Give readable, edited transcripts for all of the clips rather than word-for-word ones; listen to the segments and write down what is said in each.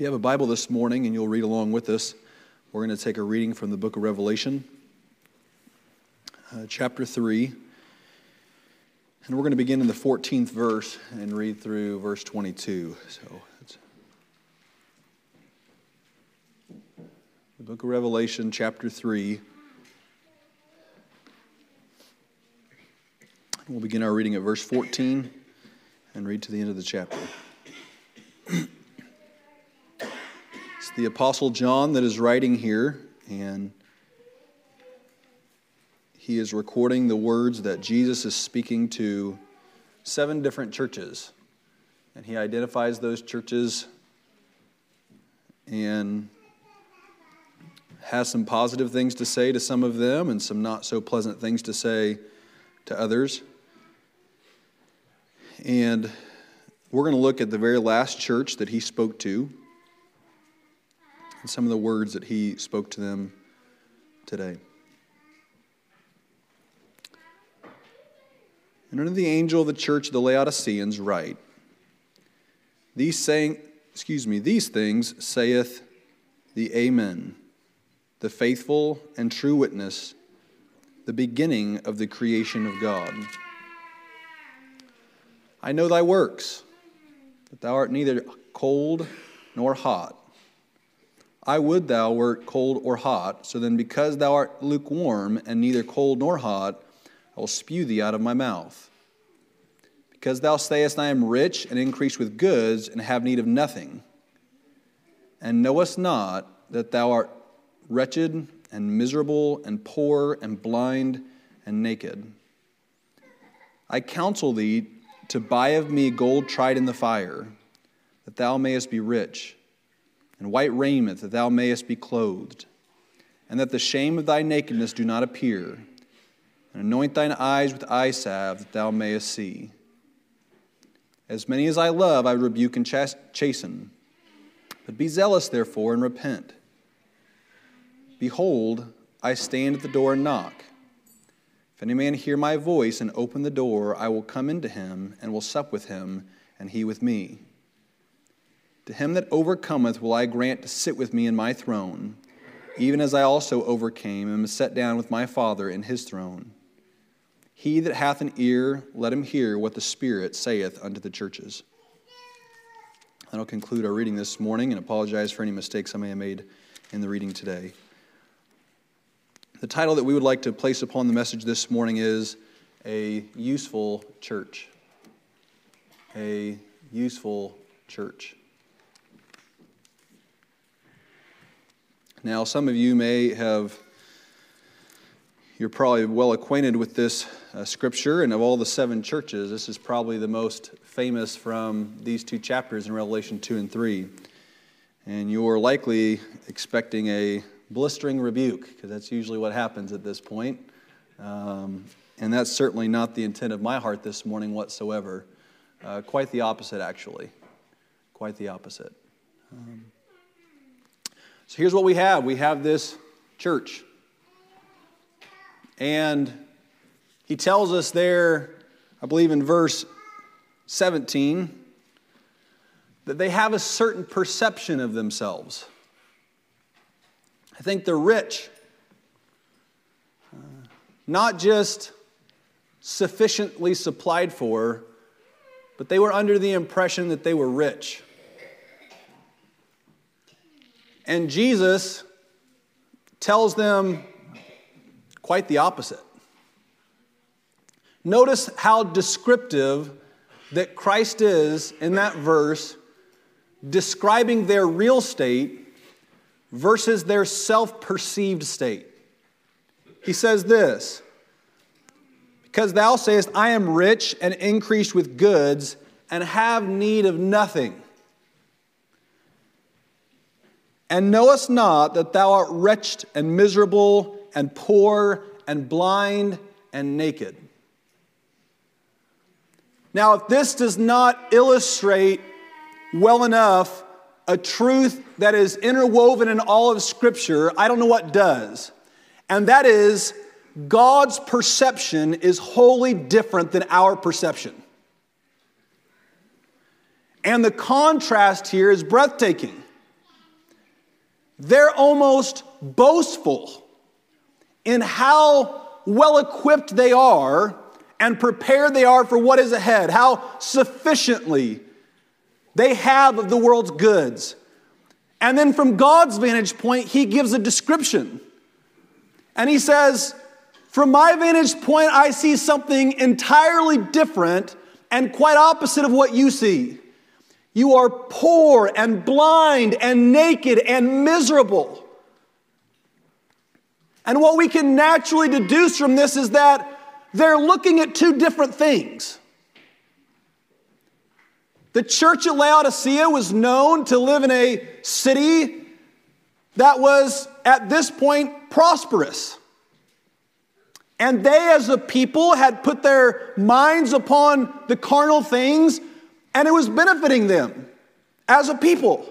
If you have a Bible this morning and you'll read along with us, we're going to take a reading from the book of Revelation, chapter 3. And we're going to begin in the 14th verse and read through verse 22. So it's the book of Revelation, chapter 3. We'll begin our reading at verse 14 and read to the end of the chapter. It's the Apostle John that is writing here, and he is recording the words that Jesus is speaking to 7 different churches. And he identifies those churches and has some positive things to say to some of them and some not so pleasant things to say to others. And we're going to look at the very last church that he spoke to and some of the words that he spoke to them today. And unto the angel of the church of the Laodiceans write, These things saith the Amen, the faithful and true witness, the beginning of the creation of God. I know thy works, that thou art neither cold nor hot. I would thou wert cold or hot, so then because thou art lukewarm and neither cold nor hot, I will spew thee out of my mouth. Because thou sayest, I am rich and increase with goods and have need of nothing, and knowest not that thou art wretched and miserable and poor and blind and naked. I counsel thee to buy of me gold tried in the fire, that thou mayest be rich, and white raiment that thou mayest be clothed, and that the shame of thy nakedness do not appear, and anoint thine eyes with eye salve, that thou mayest see. As many as I love, I rebuke and chasten, but be zealous therefore and repent. Behold, I stand at the door and knock. If any man hear my voice and open the door, I will come into him and will sup with him, and he with me. To him that overcometh will I grant to sit with me in my throne, even as I also overcame and am set down with my Father in his throne. He that hath an ear, let him hear what the Spirit saith unto the churches. That'll conclude our reading this morning, and apologize for any mistakes I may have made in the reading today. The title that we would like to place upon the message this morning is A Useful Church. A Useful Church. Now, some of you you're probably well acquainted with this scripture, and of all the 7 churches, this is probably the most famous from these 2 chapters in Revelation 2 and 3. And you're likely expecting a blistering rebuke, because that's usually what happens at this point. And that's certainly not the intent of my heart this morning whatsoever. Quite the opposite, actually. Quite the opposite. So here's what we have. We have this church. And he tells us there, I believe in verse 17, that they have a certain perception of themselves. I think they're rich, not just sufficiently supplied for, but they were under the impression that they were rich. And Jesus tells them quite the opposite. Notice how descriptive that Christ is in that verse, describing their real state versus their self-perceived state. He says this, because thou sayest, I am rich and increased with goods and have need of nothing. And knowest not that thou art wretched and miserable and poor and blind and naked. Now, if this does not illustrate well enough a truth that is interwoven in all of Scripture, I don't know what does. And that is, God's perception is wholly different than our perception. And the contrast here is breathtaking. They're almost boastful in how well-equipped they are and prepared they are for what is ahead, how sufficiently they have of the world's goods. And then from God's vantage point, he gives a description. And he says, from my vantage point, I see something entirely different and quite opposite of what you see. You are poor and blind and naked and miserable. And what we can naturally deduce from this is that they're looking at two different things. The church at Laodicea was known to live in a city that was, at this point, prosperous. And they, as a people, had put their minds upon the carnal things, and it was benefiting them as a people.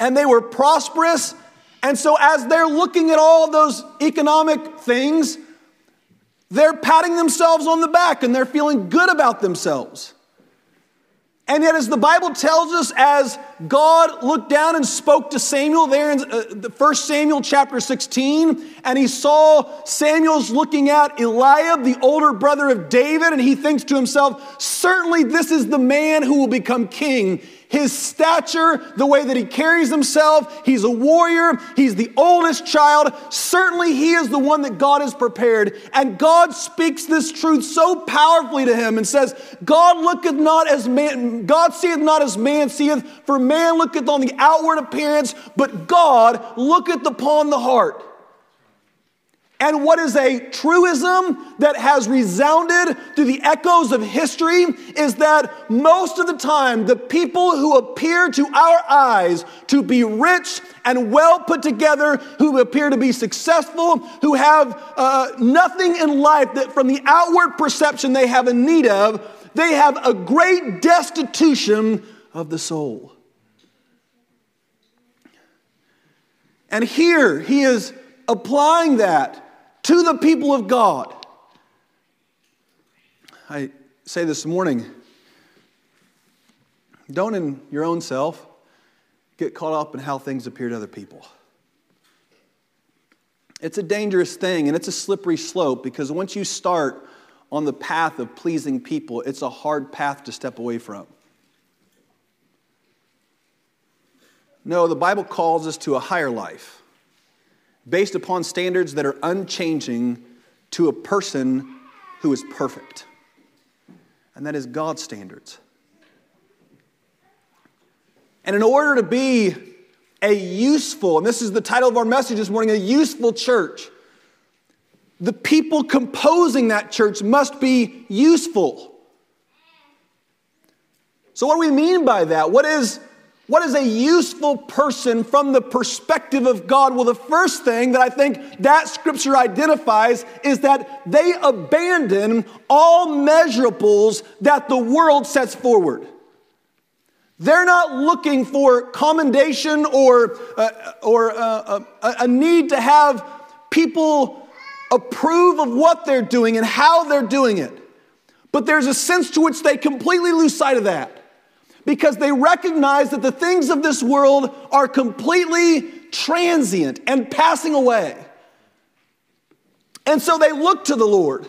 And they were prosperous, and so as they're looking at all of those economic things, they're patting themselves on the back and they're feeling good about themselves. And yet, as the Bible tells us, as God looked down and spoke to Samuel there in 1 Samuel chapter 16, and he saw Samuel's looking at Eliab, the older brother of David, and he thinks to himself, certainly this is the man who will become king. His stature, the way that he carries himself, he's a warrior, he's the oldest child. Certainly he is the one that God has prepared. And God speaks this truth so powerfully to him and says, God seeth not as man seeth, for man looketh on the outward appearance, but God looketh upon the heart. And what is a truism that has resounded through the echoes of history is that most of the time, the people who appear to our eyes to be rich and well put together, who appear to be successful, who have nothing in life that from the outward perception they have a need of, they have a great destitution of the soul. And here he is applying that to the people of God. I say this morning, don't in your own self get caught up in how things appear to other people. It's a dangerous thing, and it's a slippery slope, because once you start on the path of pleasing people, it's a hard path to step away from. No, the Bible calls us to a higher life, based upon standards that are unchanging to a person who is perfect. And that is God's standards. And in order to be a useful, and this is the title of our message this morning, a useful church, the people composing that church must be useful. So what do we mean by that? What is a useful person from the perspective of God? Well, the first thing that I think that scripture identifies is that they abandon all measurables that the world sets forward. They're not looking for commendation or a need to have people approve of what they're doing and how they're doing it. But there's a sense to which they completely lose sight of that, because they recognize that the things of this world are completely transient and passing away. And so they look to the Lord.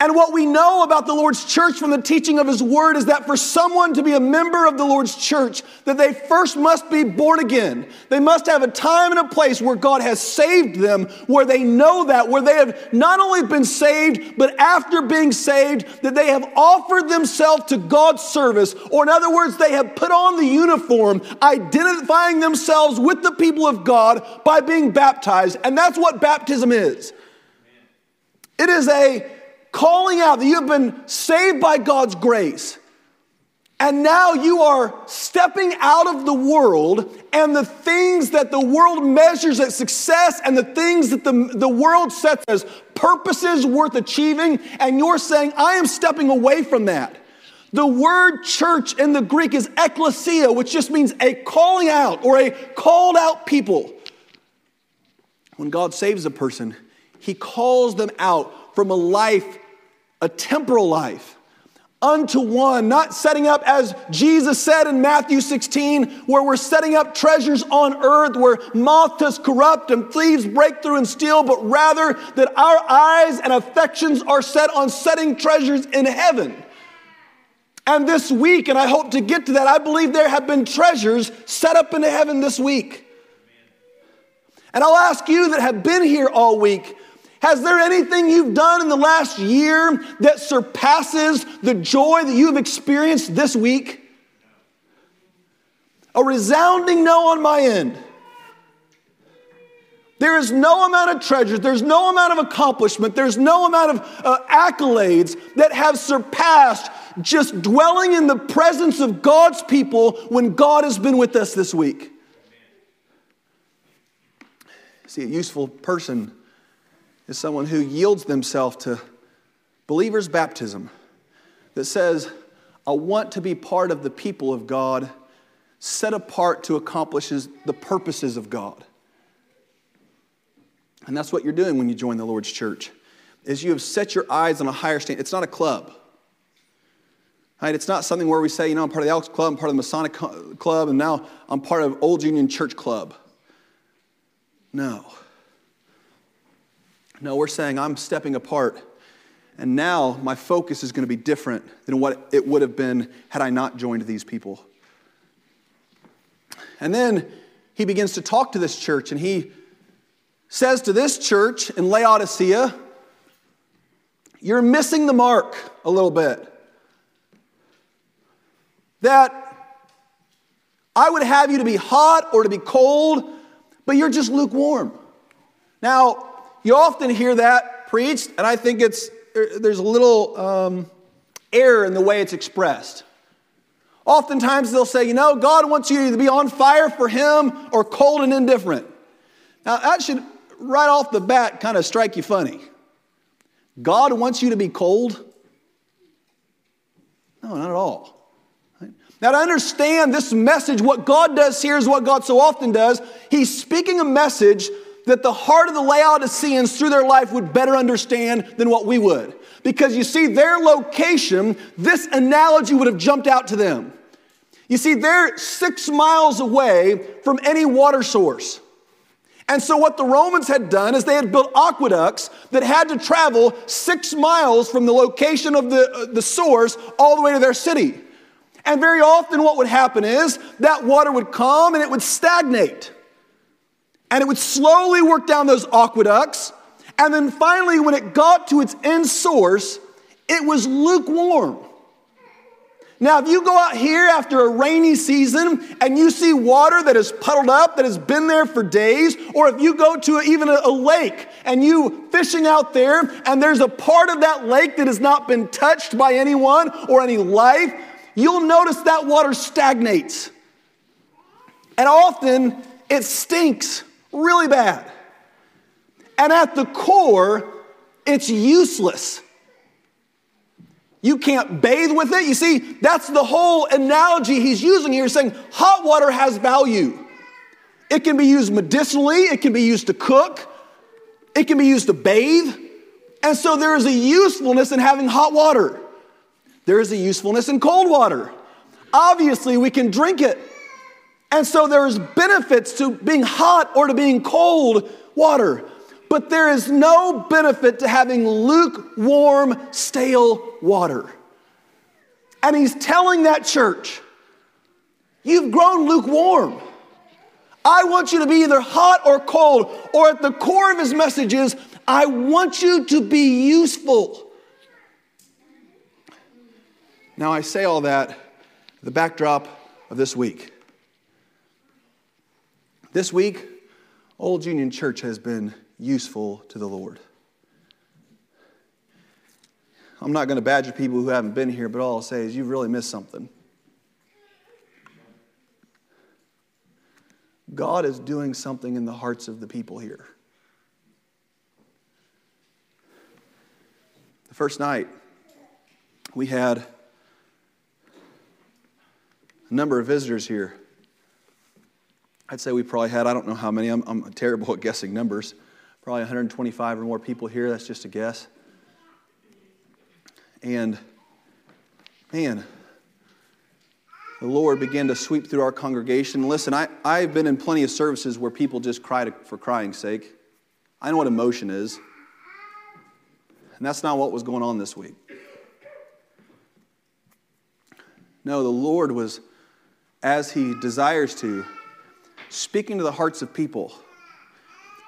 And what we know about the Lord's church from the teaching of his word is that for someone to be a member of the Lord's church, that they first must be born again. They must have a time and a place where God has saved them, where they know that, where they have not only been saved, but after being saved, that they have offered themselves to God's service. Or in other words, they have put on the uniform, identifying themselves with the people of God by being baptized. And that's what baptism is. It is a calling out that you have been saved by God's grace, and now you are stepping out of the world and the things that the world measures as success and the things that the world sets as purposes worth achieving, and you're saying, I am stepping away from that. The word church in the Greek is ekklesia, which just means a calling out or a called out people. When God saves a person, he calls them out from a life, a temporal life, unto one, not setting up as Jesus said in Matthew 16, where we're setting up treasures on earth where moth does corrupt and thieves break through and steal, but rather that our eyes and affections are set on setting treasures in heaven. And this week, and I hope to get to that, I believe there have been treasures set up in heaven this week. And I'll ask you that have been here all week, has there anything you've done in the last year that surpasses the joy that you've experienced this week? A resounding no on my end. There is no amount of treasures, there's no amount of accomplishment, there's no amount of accolades that have surpassed just dwelling in the presence of God's people when God has been with us this week. See, a useful person is someone who yields themselves to believer's baptism that says, I want to be part of the people of God, set apart to accomplish the purposes of God. And that's what you're doing when you join the Lord's church, is you have set your eyes on a higher standard. It's not a club. Right? It's not something where we say, you know, I'm part of the Elks Club, I'm part of the Masonic Club, and now I'm part of Old Union Church Club. No. No, we're saying I'm stepping apart, and now my focus is going to be different than what it would have been had I not joined these people. And then he begins to talk to this church, and he says to this church in Laodicea, you're missing the mark a little bit. That I would have you to be hot or to be cold, but you're just lukewarm. Now, you often hear that preached, and I think there's a little error in the way it's expressed. Oftentimes they'll say, you know, God wants you to either be on fire for him or cold and indifferent. Now, that should right off the bat kind of strike you funny. God wants you to be cold? No, not at all. Now, to understand this message, what God does here is what God so often does. He's speaking a message that the heart of the Laodiceans through their life would better understand than what we would. Because you see, their location, this analogy would have jumped out to them. You see, they're 6 miles away from any water source. And so what the Romans had done is they had built aqueducts that had to travel 6 miles from the location of the source all the way to their city. And very often what would happen is that water would come and it would stagnate. And it would slowly work down those aqueducts. And then finally, when it got to its end source, it was lukewarm. Now, if you go out here after a rainy season and you see water that is puddled up, that has been there for days, or if you go to even a lake and you fishing out there and there's a part of that lake that has not been touched by anyone or any life, you'll notice that water stagnates. And often it stinks really bad. And at the core, it's useless. You can't bathe with it. You see, that's the whole analogy he's using here, saying hot water has value. It can be used medicinally. It can be used to cook. It can be used to bathe. And so there is a usefulness in having hot water. There is a usefulness in cold water. Obviously, we can drink it. And so there's benefits to being hot or to being cold water. But there is no benefit to having lukewarm, stale water. And he's telling that church, you've grown lukewarm. I want you to be either hot or cold. Or at the core of his message is, I want you to be useful. Now, I say all that, the backdrop of this week. This week, Old Union Church has been useful to the Lord. I'm not going to badger people who haven't been here, but all I'll say is you've really missed something. God is doing something in the hearts of the people here. The first night, we had a number of visitors here. I'd say we probably had, I don't know how many, I'm terrible at guessing numbers, probably 125 or more people here, that's just a guess. And man, the Lord began to sweep through our congregation. Listen, I've been in plenty of services where people just cried for crying's sake. I know what emotion is. And that's not what was going on this week. No, the Lord was, as He desires to, speaking to the hearts of people.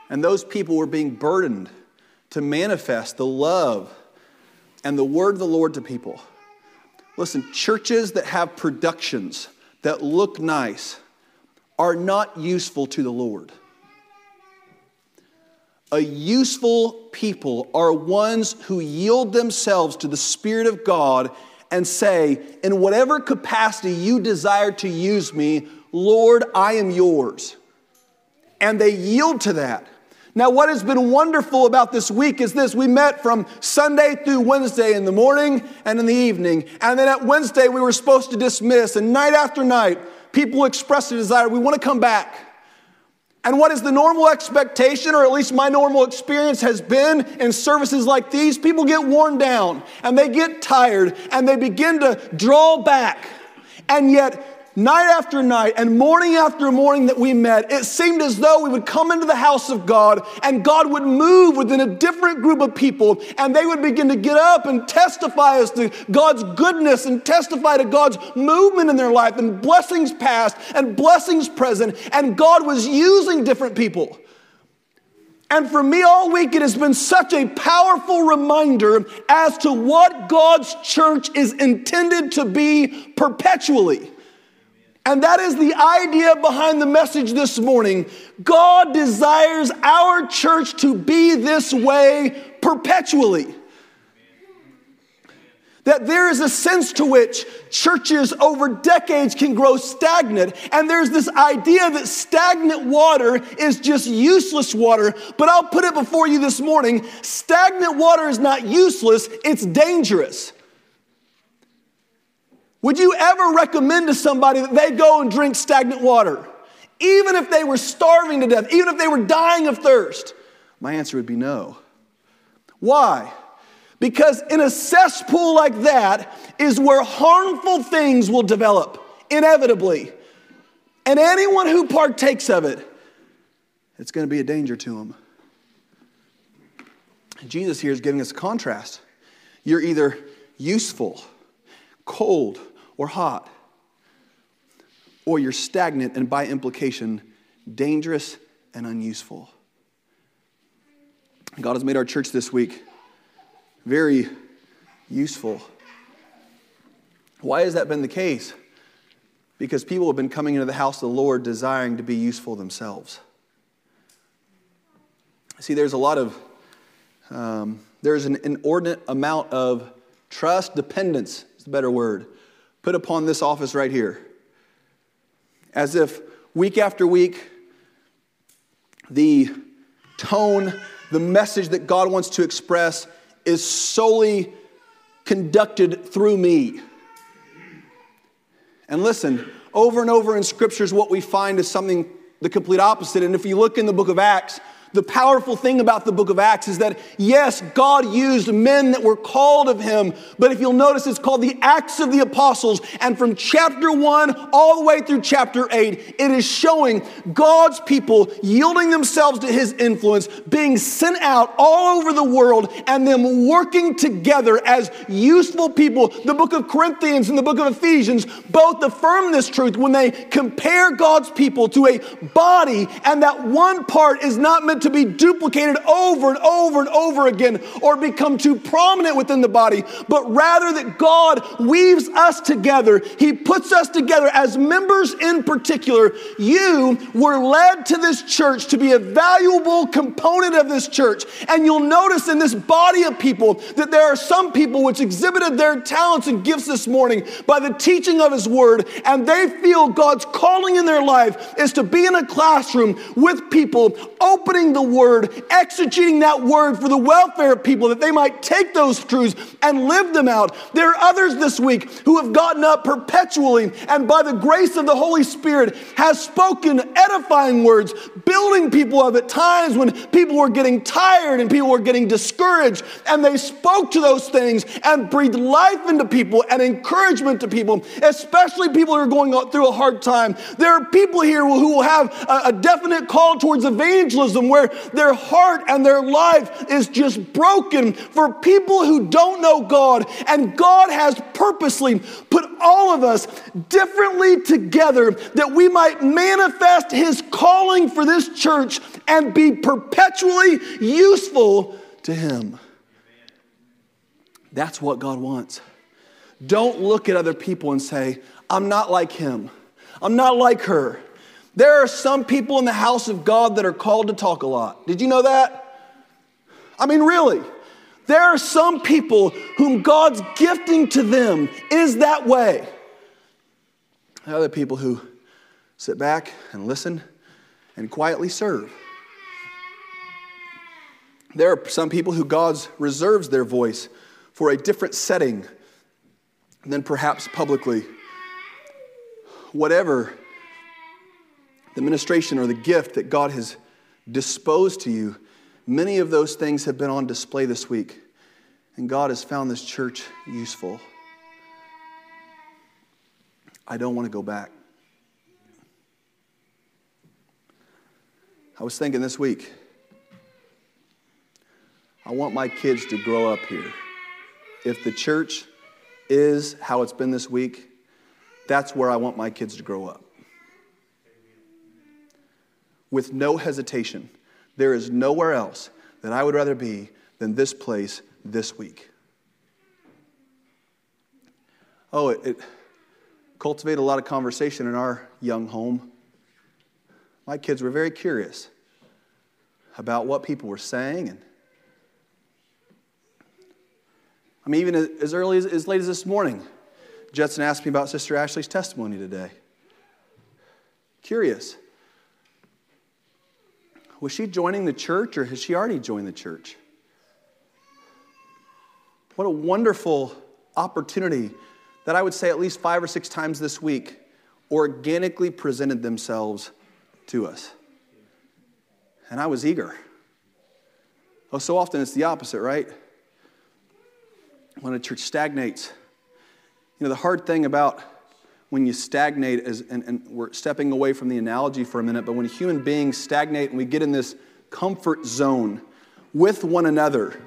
And those people were being burdened to manifest the love and the word of the Lord to people. Listen, churches that have productions that look nice are not useful to the Lord. A useful people are ones who yield themselves to the Spirit of God and say, in whatever capacity you desire to use me, Lord, I am yours. And they yield to that. Now, what has been wonderful about this week is this. We met from Sunday through Wednesday in the morning and in the evening. And then at Wednesday, we were supposed to dismiss. And night after night, people expressed a desire, we want to come back. And what is the normal expectation, or at least my normal experience has been in services like these, people get worn down and they get tired and they begin to draw back. And yet, night after night and morning after morning that we met, it seemed as though we would come into the house of God and God would move within a different group of people and they would begin to get up and testify as to God's goodness and testify to God's movement in their life and blessings past and blessings present, and God was using different people. And for me all week, it has been such a powerful reminder as to what God's church is intended to be perpetually. And that is the idea behind the message this morning. God desires our church to be this way perpetually. That there is a sense to which churches over decades can grow stagnant. And there's this idea that stagnant water is just useless water. But I'll put it before you this morning. Stagnant water is not useless, it's dangerous. Would you ever recommend to somebody that they go and drink stagnant water? Even if they were starving to death, even if they were dying of thirst? My answer would be no. Why? Because in a cesspool like that is where harmful things will develop, inevitably. And anyone who partakes of it, it's going to be a danger to them. Jesus here is giving us a contrast. You're either useful, cold, or hot, or you're stagnant and by implication, dangerous and unuseful. God has made our church this week very useful. Why has that been the case? Because people have been coming into the house of the Lord desiring to be useful themselves. See, there's a lot of, there's an inordinate amount of trust, dependence, is the better word, put upon this office right here. As if week after week, the tone, the message that God wants to express is solely conducted through me. And listen, over and over in scriptures, what we find is something the complete opposite. And if you look in the book of Acts, the powerful thing about the book of Acts is that, yes, God used men that were called of Him, but if you'll notice, it's called the Acts of the Apostles. And from chapter 1 all the way through chapter 8, it is showing God's people yielding themselves to His influence, being sent out all over the world, and them working together as useful people. The book of Corinthians and the book of Ephesians both affirm this truth when they compare God's people to a body, and that one part is not meant to be duplicated over and over and over again or become too prominent within the body, but rather that God weaves us together. He puts us together as members in particular. You were led to this church to be a valuable component of this church. And you'll notice in this body of people that there are some people which exhibited their talents and gifts this morning by the teaching of His word, and they feel God's calling in their life is to be in a classroom with people, opening applying the word, exegeting that word for the welfare of people, that they might take those truths and live them out. There are others this week who have gotten up perpetually and by the grace of the Holy Spirit has spoken edifying words, building people up at times when people were getting tired and people were getting discouraged, and they spoke to those things and breathed life into people and encouragement to people, especially people who are going through a hard time. There are people here who will have a definite call towards evangelism where their heart and their life is just broken for people who don't know God, and God has purposely put all of us differently together that we might manifest His calling for this church and be perpetually useful to Him. That's what God wants. Don't look at other people and say, I'm not like him. I'm not like her. There are some people in the house of God that are called to talk a lot. Did you know that? I mean, really. There are some people whom God's gifting to them is that way. There are other people who sit back and listen and quietly serve. There are some people who God reserves their voice for a different setting than perhaps publicly. Whatever the ministration or the gift that God has disposed to you, many of those things have been on display this week, and God has found this church useful. I don't want to go back. I was thinking this week, I want my kids to grow up here. If the church is how it's been this week, that's where I want my kids to grow up. With no hesitation, there is nowhere else that I would rather be than this place this week. It cultivated a lot of conversation in our young home. My kids were very curious about what people were saying. And I mean, even as late as this morning, Jetson asked me about Sister Ashley's testimony today. Curious. Was she joining the church, or has she already joined the church? What a wonderful opportunity that I would say at least 5 or 6 times this week organically presented themselves to us. And I was eager. So often it's the opposite, right? When a church stagnates, the hard thing about when you stagnate is, and we're stepping away from the analogy for a minute, but when human beings stagnate and we get in this comfort zone with one another,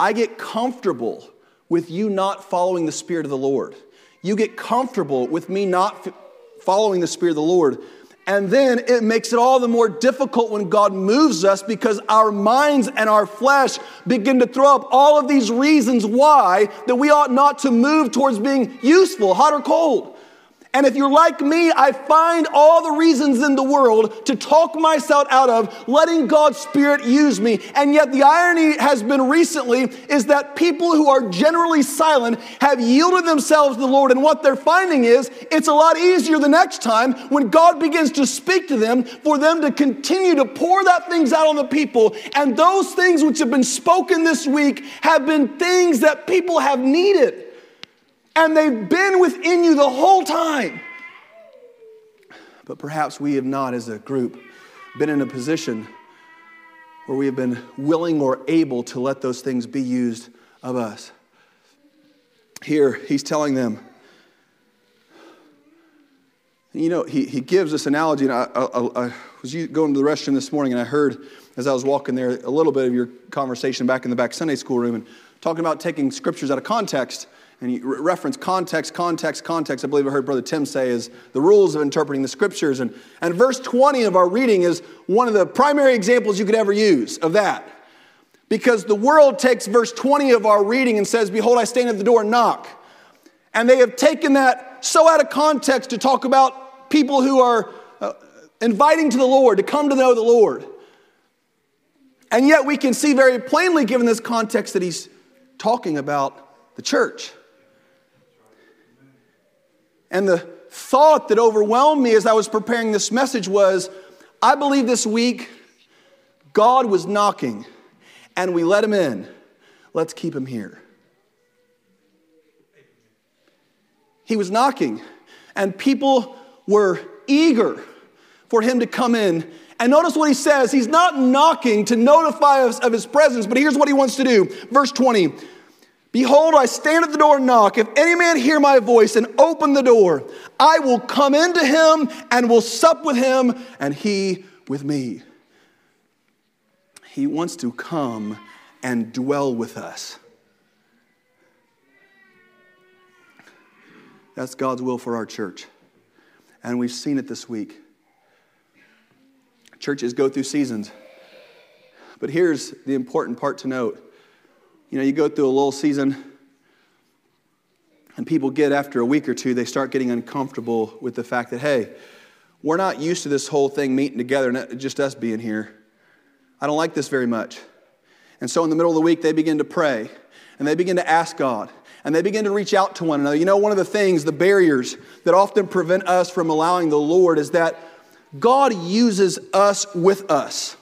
I get comfortable with you not following the Spirit of the Lord. You get comfortable with me not following the Spirit of the Lord. And then it makes it all the more difficult when God moves us, because our minds and our flesh begin to throw up all of these reasons why that we ought not to move towards being useful, hot or cold. And if you're like me, I find all the reasons in the world to talk myself out of letting God's Spirit use me. And yet the irony has been recently is that people who are generally silent have yielded themselves to the Lord. And what they're finding is it's a lot easier the next time when God begins to speak to them for them to continue to pour that things out on the people. And those things which have been spoken this week have been things that people have needed. And they've been within you the whole time. But perhaps we have not, as a group, been in a position where we have been willing or able to let those things be used of us. Here, he's telling them, he gives this analogy. And I was going to the restroom this morning, and I heard, as I was walking there, a little bit of your conversation back in the back Sunday school room, and talking about taking scriptures out of context. And you reference context. I believe I heard Brother Tim say is the rules of interpreting the scriptures. And verse 20 of our reading is one of the primary examples you could ever use of that. Because the world takes verse 20 of our reading and says, "Behold, I stand at the door and knock." And they have taken that so out of context to talk about people who are inviting to the Lord, to come to know the Lord. And yet we can see very plainly, given this context, that he's talking about the church. And the thought that overwhelmed me as I was preparing this message was, I believe this week God was knocking, and we let him in. Let's keep him here. He was knocking, and people were eager for him to come in. And notice what he says. He's not knocking to notify us of his presence, but here's what he wants to do. Verse 20, "Behold, I stand at the door and knock. If any man hear my voice and open the door, I will come into him and will sup with him and he with me." He wants to come and dwell with us. That's God's will for our church. And we've seen it this week. Churches go through seasons. But here's the important part to note. You know, you go through a lull season, and people get, after a week or two, they start getting uncomfortable with the fact that, hey, we're not used to this whole thing meeting together, not just us being here. I don't like this very much. And so in the middle of the week, they begin to pray, and they begin to ask God, and they begin to reach out to one another. You know, one of the things, the barriers that often prevent us from allowing the Lord is that God uses us with us.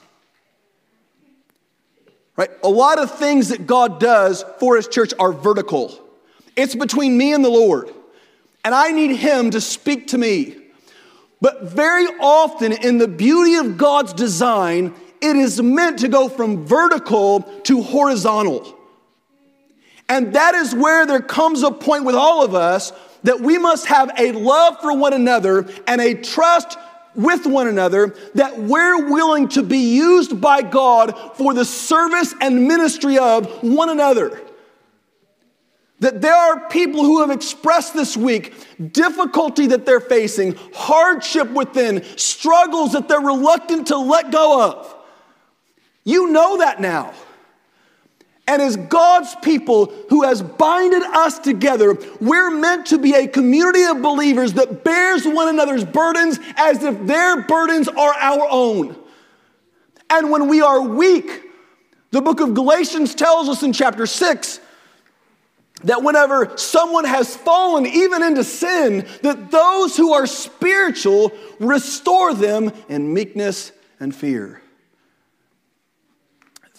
Right? A lot of things that God does for his church are vertical. It's between me and the Lord, and I need him to speak to me. But very often in the beauty of God's design, it is meant to go from vertical to horizontal. And that is where there comes a point with all of us that we must have a love for one another and a trust with one another that we're willing to be used by God for the service and ministry of one another. That there are people who have expressed this week difficulty that they're facing, hardship within, struggles that they're reluctant to let go of. You know that now. And as God's people who has binded us together, we're meant to be a community of believers that bears one another's burdens as if their burdens are our own. And when we are weak, the book of Galatians tells us in chapter 6 that whenever someone has fallen even into sin, that those who are spiritual restore them in meekness and fear.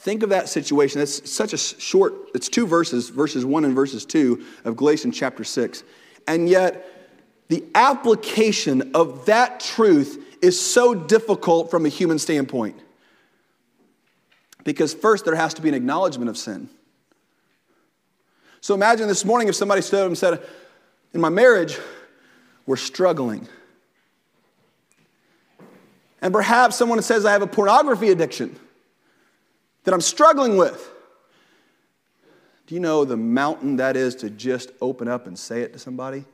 Think of that situation. That's such a short, it's two verses, verses 1 and verses 2 of Galatians chapter 6. And yet, the application of that truth is so difficult from a human standpoint. Because first, there has to be an acknowledgement of sin. So imagine this morning if somebody stood up and said, in my marriage, we're struggling. And perhaps someone says, I have a pornography addiction that I'm struggling with. Do you know the mountain that is to just open up and say it to somebody?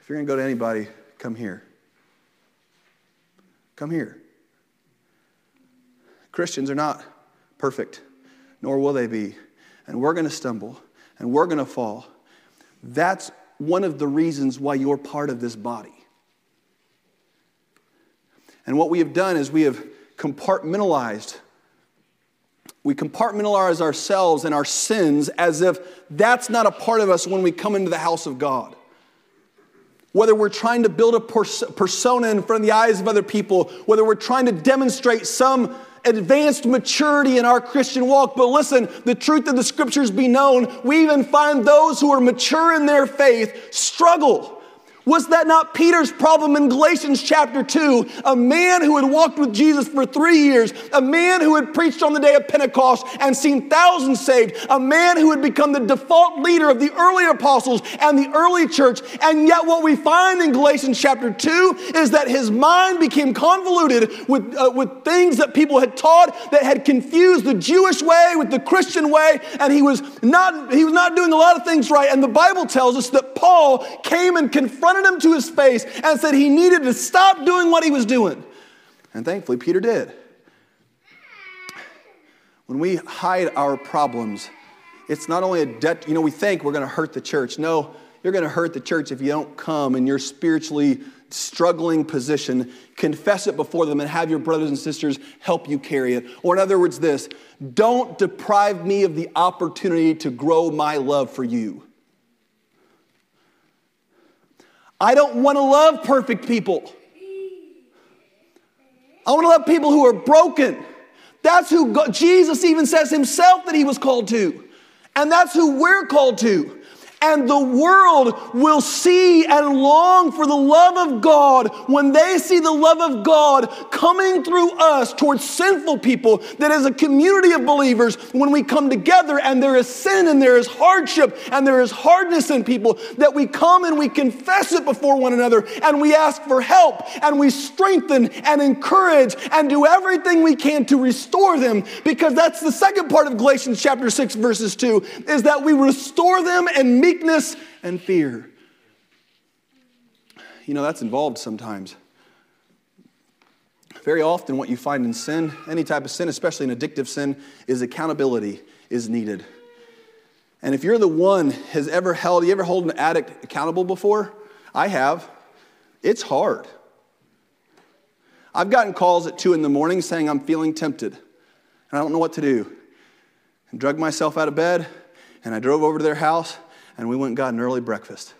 If you're going to go to anybody, come here. Come here. Christians are not perfect, nor will they be. And we're going to stumble, and we're going to fall. That's one of the reasons why you're part of this body. And what we have done is we have compartmentalized. We compartmentalize ourselves and our sins as if that's not a part of us when we come into the house of God. Whether we're trying to build a persona in front of the eyes of other people, whether we're trying to demonstrate some advanced maturity in our Christian walk. But listen, the truth of the scriptures be known, we even find those who are mature in their faith struggle. Was that not Peter's problem in Galatians chapter 2? A man who had walked with Jesus for 3 years, a man who had preached on the day of Pentecost and seen thousands saved, a man who had become the default leader of the early apostles and the early church. And yet what we find in Galatians chapter 2 is that his mind became convoluted with things that people had taught that had confused the Jewish way with the Christian way, and he was not doing a lot of things right. And the Bible tells us that Paul came and confronted him to his face and said he needed to stop doing what he was doing. And thankfully, Peter did. When we hide our problems, it's not only a debt, you know, we think we're going to hurt the church. No, you're going to hurt the church if you don't come in your spiritually struggling position, confess it before them, and have your brothers and sisters help you carry it. Or in other words, this, don't deprive me of the opportunity to grow my love for you. I don't want to love perfect people. I want to love people who are broken. That's who Jesus even says himself that he was called to. And that's who we're called to. And the world will see and long for the love of God when they see the love of God coming through us towards sinful people, that as a community of believers, when we come together and there is sin and there is hardship and there is hardness in people, that we come and we confess it before one another and we ask for help and we strengthen and encourage and do everything we can to restore them, because that's the second part of Galatians chapter 6 verses 2, is that we restore them and meekness and fear. You know, that's involved sometimes. Very often what you find in sin, any type of sin, especially an addictive sin, is accountability is needed. And if you're the one has ever held, you ever hold an addict accountable before? I have. It's hard. I've gotten calls at 2 a.m. saying I'm feeling tempted and I don't know what to do. I drug myself out of bed and I drove over to their house and we went and got an early breakfast.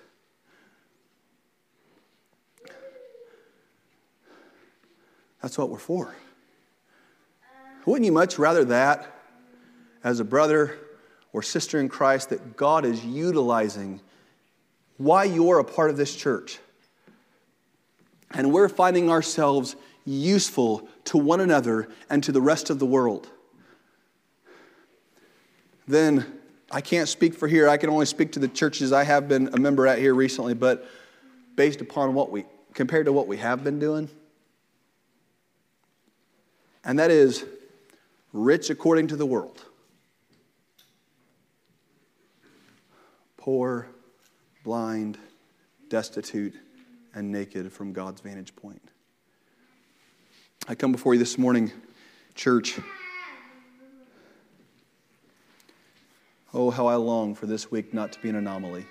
That's what we're for. Wouldn't you much rather that, as a brother or sister in Christ, that God is utilizing why you're a part of this church? And we're finding ourselves useful to one another and to the rest of the world. Then, I can't speak for here. I can only speak to the churches I have been a member at here recently, but based upon compared to what we have been doing. And that is rich according to the world, poor, blind, destitute, and naked from God's vantage point. I come before you this morning, church. Oh, how I long for this week not to be an anomaly.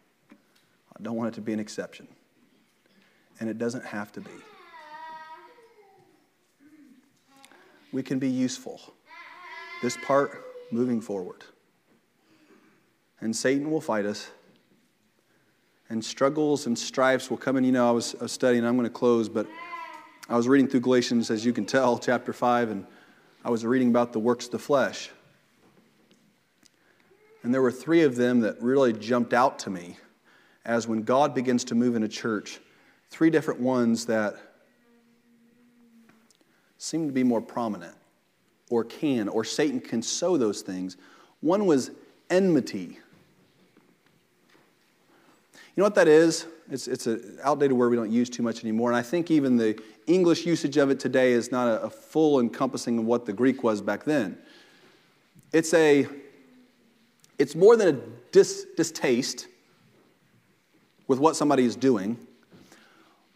I don't want it to be an exception. And it doesn't have to be. We can be useful. This part moving forward. And Satan will fight us. And struggles and strifes will come in. You know, I was studying, I'm going to close, but I was reading through Galatians, as you can tell, chapter 5, and I was reading about the works of the flesh. And there were 3 of them that really jumped out to me as when God begins to move in a church, 3 different ones that seem to be more prominent or Satan can sow those things. One was enmity. You know what that is? It's an outdated word we don't use too much anymore. And I think even the English usage of it today is not a full encompassing of what the Greek was back then. It's more than a distaste with what somebody is doing,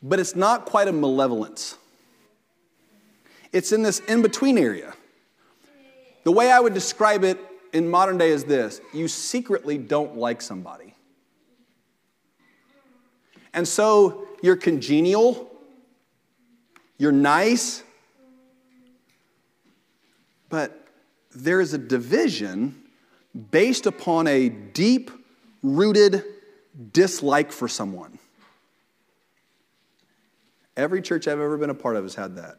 but it's not quite a malevolence. It's in this in-between area. The way I would describe it in modern day is this: you secretly don't like somebody. And so you're congenial, you're nice, but there is a division based upon a deep-rooted dislike for someone. Every church I've ever been a part of has had that.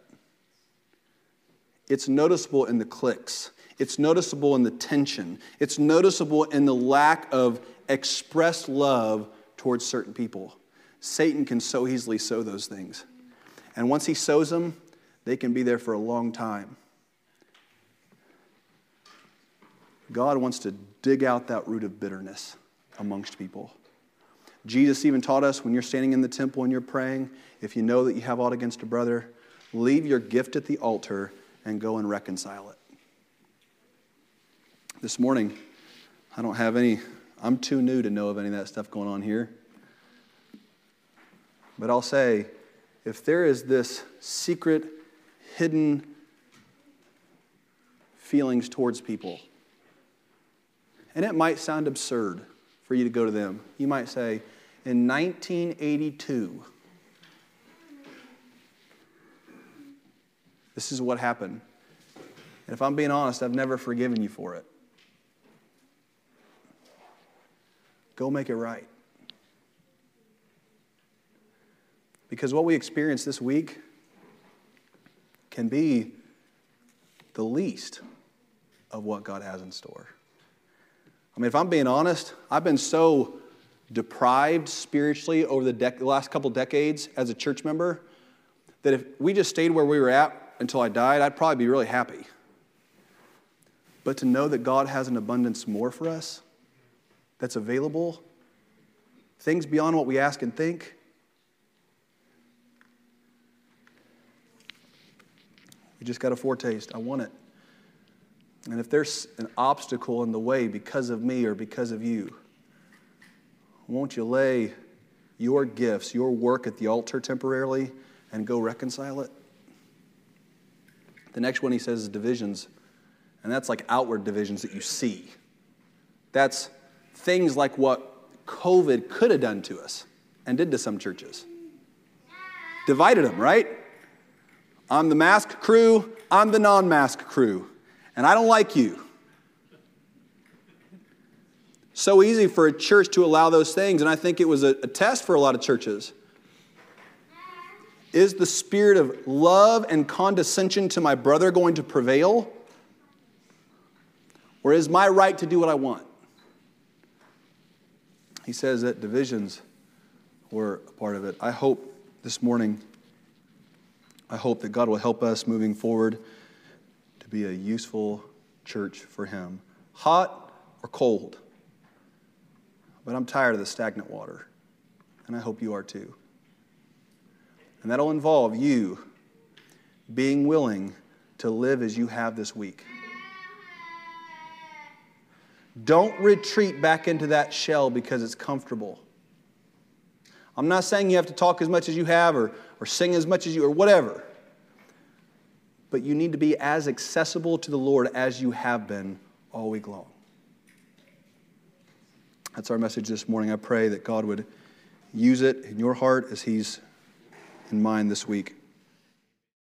It's noticeable in the cliques. It's noticeable in the tension. It's noticeable in the lack of expressed love towards certain people. Satan can so easily sow those things. And once he sows them, they can be there for a long time. God wants to dig out that root of bitterness amongst people. Jesus even taught us, when you're standing in the temple and you're praying, if you know that you have aught against a brother, leave your gift at the altar and go and reconcile it. This morning, I don't have any, I'm too new to know of any of that stuff going on here. But I'll say, if there is this secret, hidden feelings towards people, and it might sound absurd for you to go to them. You might say, in 1982, this is what happened. And if I'm being honest, I've never forgiven you for it. Go make it right. Because what we experience this week can be the least of what God has in store. I mean, if I'm being honest, I've been so deprived spiritually over the last couple decades as a church member that if we just stayed where we were at until I died, I'd probably be really happy. But to know that God has an abundance more for us that's available, things beyond what we ask and think, we just got a foretaste. I want it. And if there's an obstacle in the way because of me or because of you, won't you lay your gifts, your work at the altar temporarily and go reconcile it? The next one he says is divisions. And that's like outward divisions that you see. That's things like what COVID could have done to us and did to some churches. Divided them, right? I'm the mask crew, I'm the non-mask crew, and I don't like you. So easy for a church to allow those things, and I think it was a test for a lot of churches. Is the spirit of love and condescension to my brother going to prevail? Or is my right to do what I want? He says that divisions were a part of it. I hope this morning, I hope that God will help us moving forward to be a useful church for Him. Hot or cold, but I'm tired of the stagnant water, and I hope you are too. And that'll involve you being willing to live as you have this week. Don't retreat back into that shell because it's comfortable. I'm not saying you have to talk as much as you have or sing as much as you or whatever. But you need to be as accessible to the Lord as you have been all week long. That's our message this morning. I pray that God would use it in your heart as He's in mine this week.